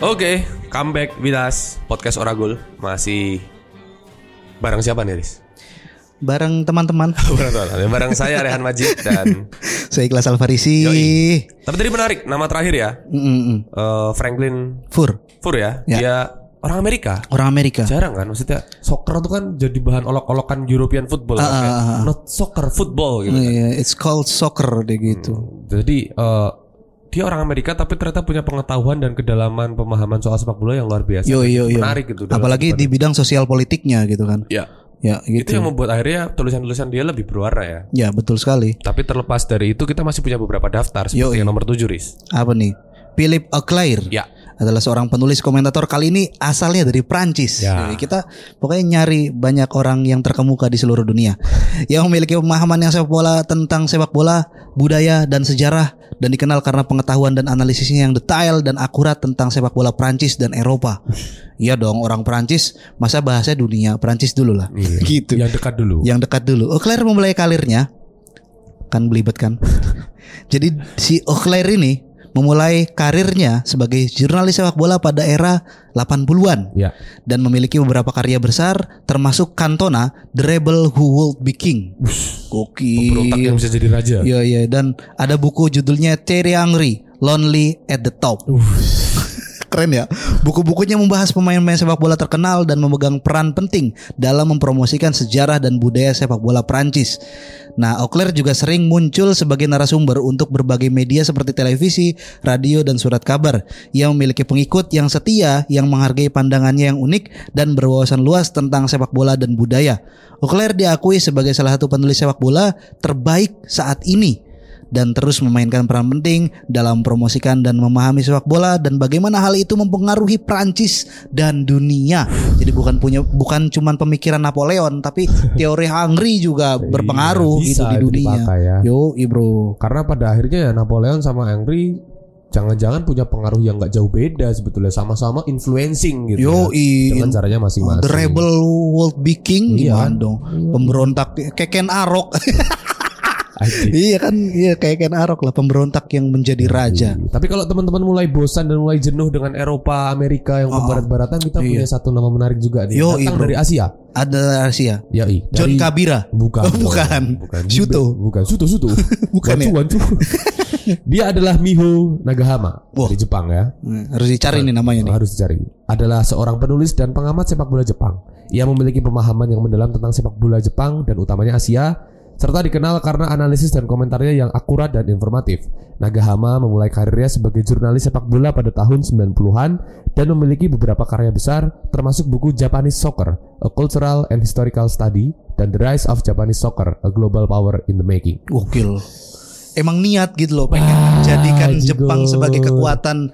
Oke, okay, comeback Wilas, podcast Oragol. Masih bareng siapa nih, Riz? Bareng teman-teman. Bareng saya Rehan Majid dan saya Ikhlas Alfarisi. Tapi tadi menarik, nama terakhir ya. Uh, Franklin Fur. Fur ya? ya. Dia orang Amerika. Orang Amerika. Jarang kan, maksudnya soccer itu kan jadi bahan olok-olokan European football uh, kan. Uh, Not soccer football gitu. Uh, kan. Yeah, it's called soccer deh gitu. Hmm, jadi uh, dia orang Amerika tapi ternyata punya pengetahuan dan kedalaman pemahaman soal sepak bola yang luar biasa. Yo, yo, yo. Menarik gitu. Apalagi di bidang sosial politiknya gitu kan. Iya. Ya, gitu. Itu yang membuat akhirnya tulisan-tulisan dia lebih berwarna ya. Ya, betul sekali. Tapi terlepas dari itu kita masih punya beberapa daftar seperti Yoi. yang nomor tujuh, Riz. Apa nih? Philippe Auclair ya. Adalah seorang penulis komentator, kali ini asalnya dari Prancis. Ya. Jadi kita pokoknya nyari banyak orang yang terkemuka di seluruh dunia yang memiliki pemahaman yang sepak bola tentang sepak bola, budaya dan sejarah, dan dikenal karena pengetahuan dan analisisnya yang detail dan akurat tentang sepak bola Prancis dan Eropa. Iya dong, orang Prancis masa bahasa dunia Prancis dulu lah. Iya. Gitu. Yang dekat dulu. Yang dekat dulu. Auclair memulai karirnya kan belibet kan. Jadi si Auclair ini memulai karirnya sebagai jurnalis sepak bola pada era delapan puluhan ya. Dan memiliki beberapa karya besar, termasuk Cantona, The Rebel Who Would Be King. Gokil. Pemberontak yang bisa jadi raja. Iya, iya. Dan ada buku judulnya Thierry Henry, Lonely at the Top. Keren ya. Buku-bukunya membahas pemain-pemain sepak bola terkenal dan memegang peran penting dalam mempromosikan sejarah dan budaya sepak bola Prancis. Nah, Auclair juga sering muncul sebagai narasumber untuk berbagai media seperti televisi, radio, dan surat kabar. Ia memiliki pengikut yang setia, yang menghargai pandangannya yang unik dan berwawasan luas tentang sepak bola dan budaya. Auclair diakui sebagai salah satu penulis sepak bola terbaik saat ini dan terus memainkan peran penting dalam promosikan dan memahami sepak bola dan bagaimana hal itu mempengaruhi Prancis dan dunia. Jadi bukan punya bukan cuman pemikiran Napoleon, tapi teori Henry juga berpengaruh gitu di dunia. Ya. Yo, bro. Karena pada akhirnya Napoleon sama Henry jangan-jangan punya pengaruh yang gak jauh beda sebetulnya, sama-sama influencing gitu. Yo, i, dengan caranya masing-masing. The Rebel World Be King gimana dong? Pemberontak Keken Arok. Ajit. Iya kan, iya kayak Ken Arok lah, pemberontak yang menjadi raja. Iya. Tapi kalau teman-teman mulai bosan dan mulai jenuh dengan Eropa, Amerika yang membarat-baratan, oh, kita iya. punya satu nama menarik juga nih. Yo, datang iya, dari Asia. Ada dari Asia. Ya, iya. Dari... John Kabira. Bukan. Oh, bukan. Bukan. Suto. Bukan. Suto Suto. Bukan ya. Wancu, wancu. Dia adalah Miho Nagahama wow. dari Jepang ya. Harus dicari nih namanya nih. Harus dicari. Adalah seorang penulis dan pengamat sepak bola Jepang. Ia memiliki pemahaman yang mendalam tentang sepak bola Jepang dan utamanya Asia, serta dikenal karena analisis dan komentarnya yang akurat dan informatif. Nagahama memulai karirnya sebagai jurnalis sepak bola pada tahun sembilan puluhan dan memiliki beberapa karya besar, termasuk buku Japanese Soccer, A Cultural and Historical Study, dan The Rise of Japanese Soccer, A Global Power in the Making. Gokil. Emang niat gitu loh, pengen ah, menjadikan jigo. Jepang sebagai kekuatan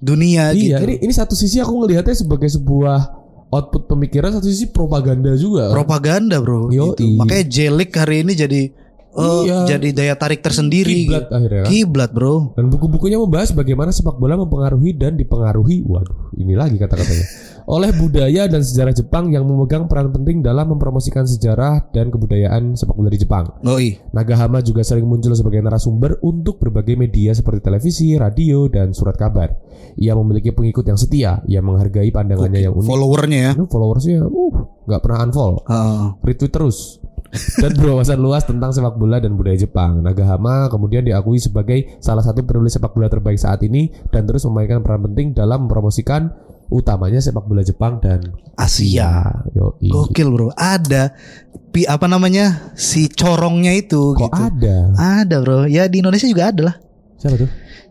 dunia iya, gitu. Ini, ini satu sisi aku ngelihatnya sebagai sebuah output pemikiran, satu sisi propaganda juga. Propaganda bro. Yo, gitu. Makanya Jelik hari ini jadi uh, iya. jadi daya tarik tersendiri. Kiblat akhirnya. Kiblat bro. Dan buku-bukunya membahas bagaimana sepak bola mempengaruhi dan dipengaruhi. Waduh, ini lagi kata-katanya. Oleh budaya dan sejarah Jepang yang memegang peran penting dalam mempromosikan sejarah dan kebudayaan sepak bola di Jepang. Oi. Nagahama juga sering muncul sebagai narasumber untuk berbagai media seperti televisi, radio, dan surat kabar. Ia memiliki pengikut yang setia, ia menghargai pandangannya okay. yang unik. Followernya ya? Ini followersnya, uh, gak pernah unfollow, uh. retweet terus. Dan berwawasan luas tentang sepak bola dan budaya Jepang. Nagahama kemudian diakui sebagai salah satu penulis sepak bola terbaik saat ini dan terus memainkan peran penting dalam mempromosikan utamanya sepak bola Jepang dan Asia. Yoi. Gokil bro. Ada pi, apa namanya, si corongnya itu. Kok gitu. Ada? Ada bro. Ya di Indonesia juga ada lah. Siapa tuh?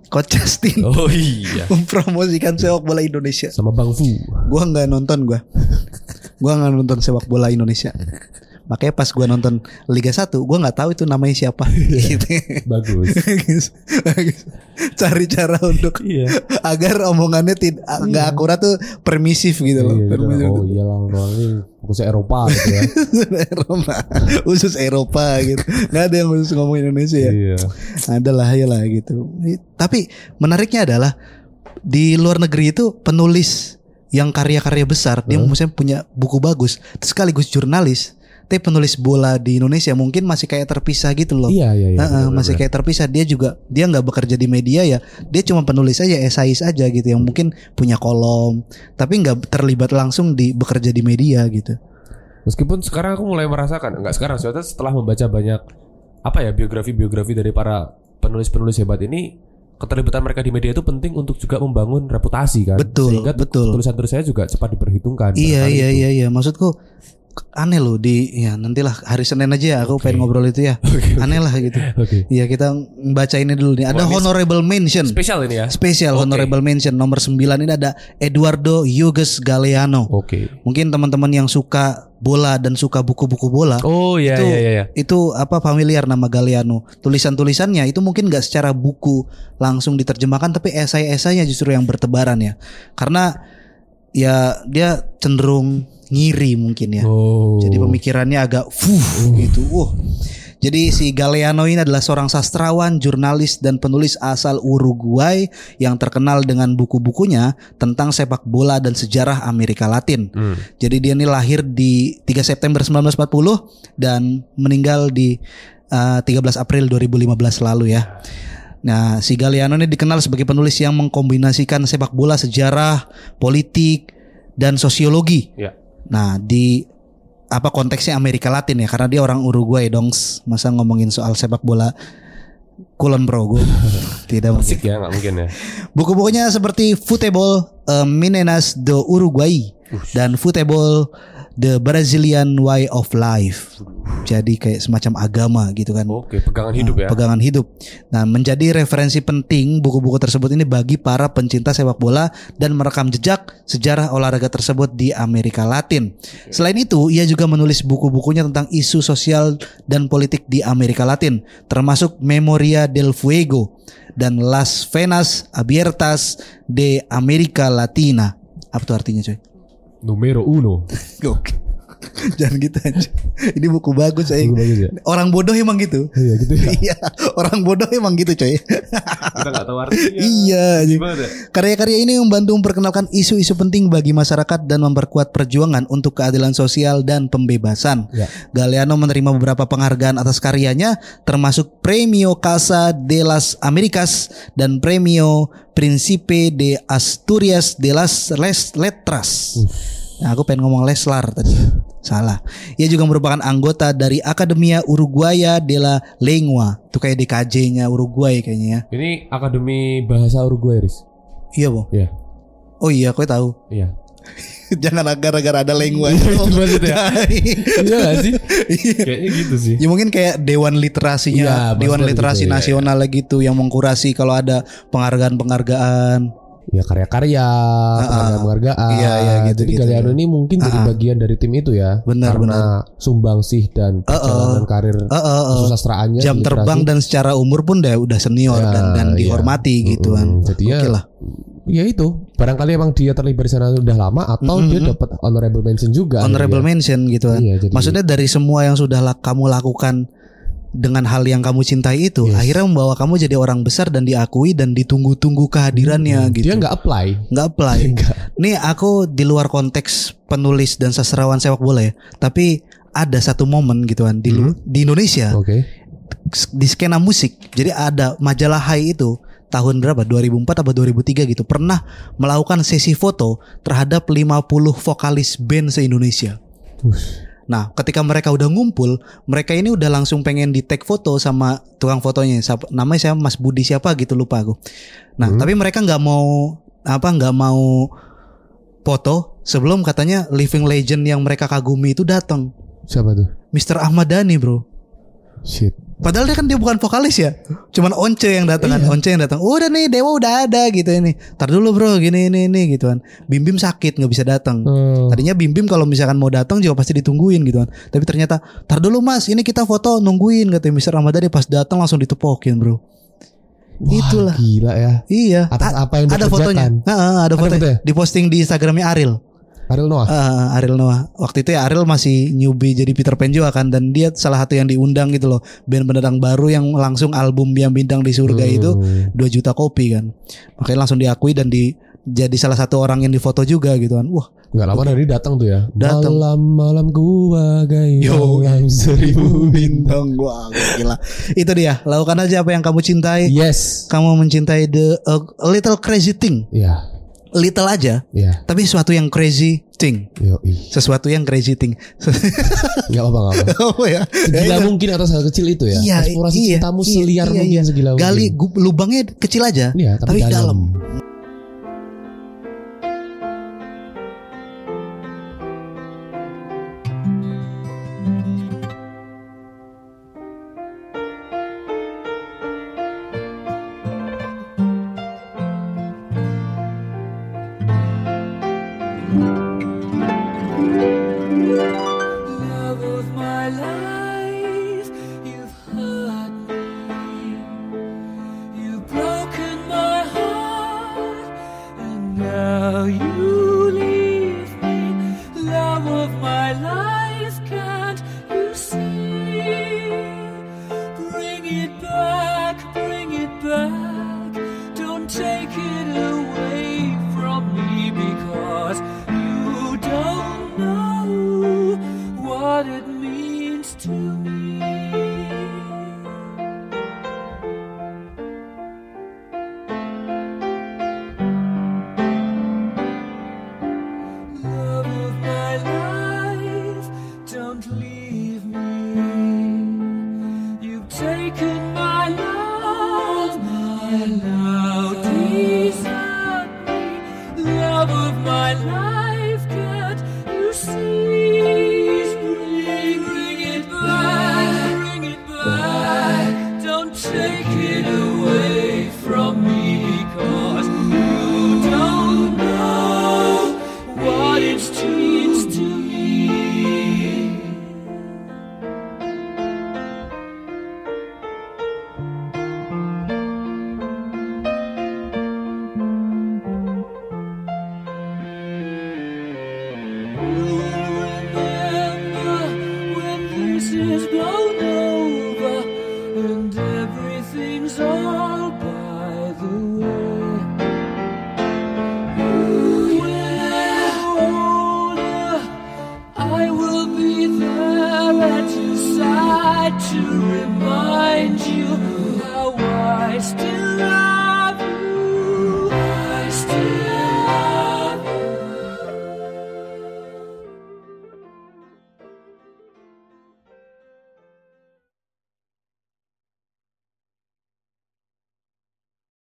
Coach Justin. Oh iya. Mempromosikan sepak bola Indonesia. Sama Bang Fu. Gua gak nonton gua. Gua gak nonton sepak bola Indonesia. Makanya pas gue nonton Liga satu, gue gak tahu itu namanya siapa. Gitu. Bagus. Bagus. Cari cara untuk iya. agar omongannya tidak iya. gak akurat tuh permisif gitu loh. Iya, permisif oh iya lah, khusus Eropa gitu ya. Eropa. Khusus Eropa gitu. Gak ada yang khusus ngomong Indonesia ya. Iya. Adalah ayolah gitu. Tapi menariknya adalah di luar negeri itu penulis yang karya-karya besar, hmm? dia misalnya punya buku bagus, terus sekaligus jurnalis. tapi penulis bola di Indonesia mungkin masih kayak terpisah gitu loh. Iya iya. iya nah, bener, masih bener. kayak terpisah. Dia juga dia nggak bekerja di media ya. Dia cuma penulis aja, esais aja gitu, yang mungkin punya kolom, tapi nggak terlibat langsung di bekerja di media gitu. Meskipun sekarang aku mulai merasakan, nggak sekarang, soalnya setelah membaca banyak apa ya biografi-biografi dari para penulis-penulis hebat ini, keterlibatan mereka di media itu penting untuk juga membangun reputasi kan. Betul, sehingga betul. Tulisan-tulisannya juga cepat diperhitungkan. Iya iya itu. iya iya. Maksudku aneh loh di ya nantilah hari Senin aja aku okay. pengen ngobrol itu ya. Okay, okay. Aneh lah gitu. Okay. Ya kita baca ini dulu nih. Ada oh, honorable mention. Spesial ini ya. Spesial okay. honorable mention nomor sembilan ini ada Eduardo Yuges Galeano. Oke. Okay. Mungkin teman-teman yang suka bola dan suka buku-buku bola. Oh iya itu, iya iya. Itu apa familiar nama Galeano. Tulisan-tulisannya itu mungkin enggak secara buku langsung diterjemahkan, tapi esai-esainya justru yang bertebaran ya. Karena ya dia cenderung ngiri mungkin ya. Oh. Jadi pemikirannya agak fuh uh. gitu. Wah. Uh. Jadi si Galeano ini adalah seorang sastrawan, jurnalis, dan penulis asal Uruguay yang terkenal dengan buku-bukunya tentang sepak bola dan sejarah Amerika Latin. Hmm. Jadi dia ini lahir di tiga September sembilan belas empat puluh dan meninggal di uh, tiga belas April dua ribu lima belas lalu ya. Nah, si Galeano ini dikenal sebagai penulis yang mengkombinasikan sepak bola, sejarah, politik, dan sosiologi. Ya. Nah, di apa konteksnya Amerika Latin ya, karena dia orang Uruguay dong, masa ngomongin soal sepak bola kulon bro gue tidak mungkin ya, nggak mungkin ya. Buku-bukunya seperti Futebol uh, Minenas de Uruguay Ush. dan Futebol The Brazilian Way of Life. Jadi kayak semacam agama gitu kan. Oke, pegangan hidup ya. Pegangan hidup. Nah, menjadi referensi penting buku-buku tersebut ini bagi para pencinta sepak bola dan merekam jejak sejarah olahraga tersebut di Amerika Latin. Oke. Selain itu, ia juga menulis buku-bukunya tentang isu sosial dan politik di Amerika Latin, termasuk Memoria del Fuego dan Las Venas Abiertas de América Latina. Apa itu artinya, coy? Numero uno. Oke. Jangan gitu aja. Ini buku bagus, buku bagus ya. Orang bodoh emang gitu. Iya gitu ya. Iya. Orang bodoh emang gitu coy. Kita gak tahu artinya. Iya. Karya-karya ini membantu memperkenalkan isu-isu penting bagi masyarakat dan memperkuat perjuangan untuk keadilan sosial dan pembebasan ya. Galeano menerima beberapa penghargaan atas karyanya, termasuk Premio Casa de las Américas dan Premio Príncipe de Asturias de las Letras. Uh. Nah, aku pengen ngomong Leslar tadi. Salah. Ia juga merupakan anggota dari Akademia Uruguaya de la Lengua. Itu kayak D K J-nya Uruguay kayaknya ya. Ini Akademi Bahasa Uruguay, Riz. Iya, Bang. Iya. Oh iya, aku tahu. Iya. Jangan gara-gara ada lengua itu maksudnya. Iya gak sih? Kayaknya gitu sih. Ya mungkin kayak Dewan Literasinya, ya, Dewan Literasi gitu, Nasional ya, ya. gitu yang mengkurasi kalau ada penghargaan-penghargaan. Ya karya-karya, penghargaan-penghargaan. Iya, iya, gitu, jadi gitu, Galeano gitu. Ini mungkin jadi uh-uh. bagian dari tim itu ya. Benar, karena benar. sumbangsih dan perjalanan uh-uh. karir uh-uh. sastraannya. Jam literasi. Terbang dan secara umur pun udah, udah senior ya, dan, dan dihormati ya. gitu kan. Mm-hmm. Jadi okay ya, lah. ya itu. Barangkali emang dia terlibat di sana udah lama atau mm-hmm. dia dapat honorable mention juga. Honorable ya. mention gitu kan. Iya, jadi, maksudnya dari semua yang sudah kamu lakukan dengan hal yang kamu cintai itu, yes. akhirnya membawa kamu jadi orang besar dan diakui dan ditunggu-tunggu kehadirannya hmm, gitu. Dia gak apply. Gak apply Enggak. Nih aku di luar konteks penulis dan sastrawan sepak bola ya, tapi ada satu momen gitu kan di, hmm? di Indonesia okay. di skena musik. Jadi ada majalah Hai itu tahun berapa, dua ribu empat atau dua ribu tiga gitu, pernah melakukan sesi foto terhadap lima puluh vokalis band se-Indonesia. Ush. Nah, ketika mereka udah ngumpul, mereka ini udah langsung pengen di tag foto sama tukang fotonya. Siapa, namanya siapa, Mas Budi siapa gitu lupa aku. Nah, hmm. tapi mereka nggak mau apa, nggak mau foto sebelum katanya living legend yang mereka kagumi itu datang. Siapa tuh? mister Ahmad Dhani, bro. Shit. Padahal dia kan dia bukan vokalis ya, cuman Once yang datang kan, iya. Once yang datang. Udah nih Dewa udah ada gitu ini. Tar dulu bro, gini ini ini gitu kan. Bim Bim sakit nggak bisa datang. Hmm. Tadinya Bim Bim kalau misalkan mau datang juga pasti ditungguin gitu kan. Tapi ternyata tar dulu mas, ini kita foto nungguin katanya mister Ramadhani, pas datang langsung ditepokin bro. Wah, itulah. Gila ya. Iya. Atas apa yang ada fotonya? Nah, ada fotonya. Di posting di Instagramnya Ariel. Ariel Noah. Uh, Ariel Noah. Waktu itu ya Ariel masih newbie jadi Peter Pan juga kan, dan dia salah satu yang diundang gitu loh. Band pendatang baru yang langsung album Yang Bintang di Surga hmm. itu dua juta kopi kan. Makanya langsung diakui dan di jadi salah satu orang yang difoto juga gitu kan. Wah, enggak lama dari datang tuh ya. Datang. Malam-malam gua bagai malam seribu bintang. Wah, gila. Itu dia. Lakukan aja apa yang kamu cintai. Yes. Kamu mencintai the uh, little crazy thing. Iya. Yeah. Little aja. Iya. Yeah. Tapi sesuatu yang crazy thing. Yoi. Sesuatu yang crazy thing. Enggak apa-apa. Oh ya. Segila ya, mungkin atas hal kecil itu ya. Eksplorasi iya, cintamu iya, seliar iya, mungkin iya. Segila mungkin. Gali lubangnya kecil aja, iya, tapi, tapi dalam. dalam.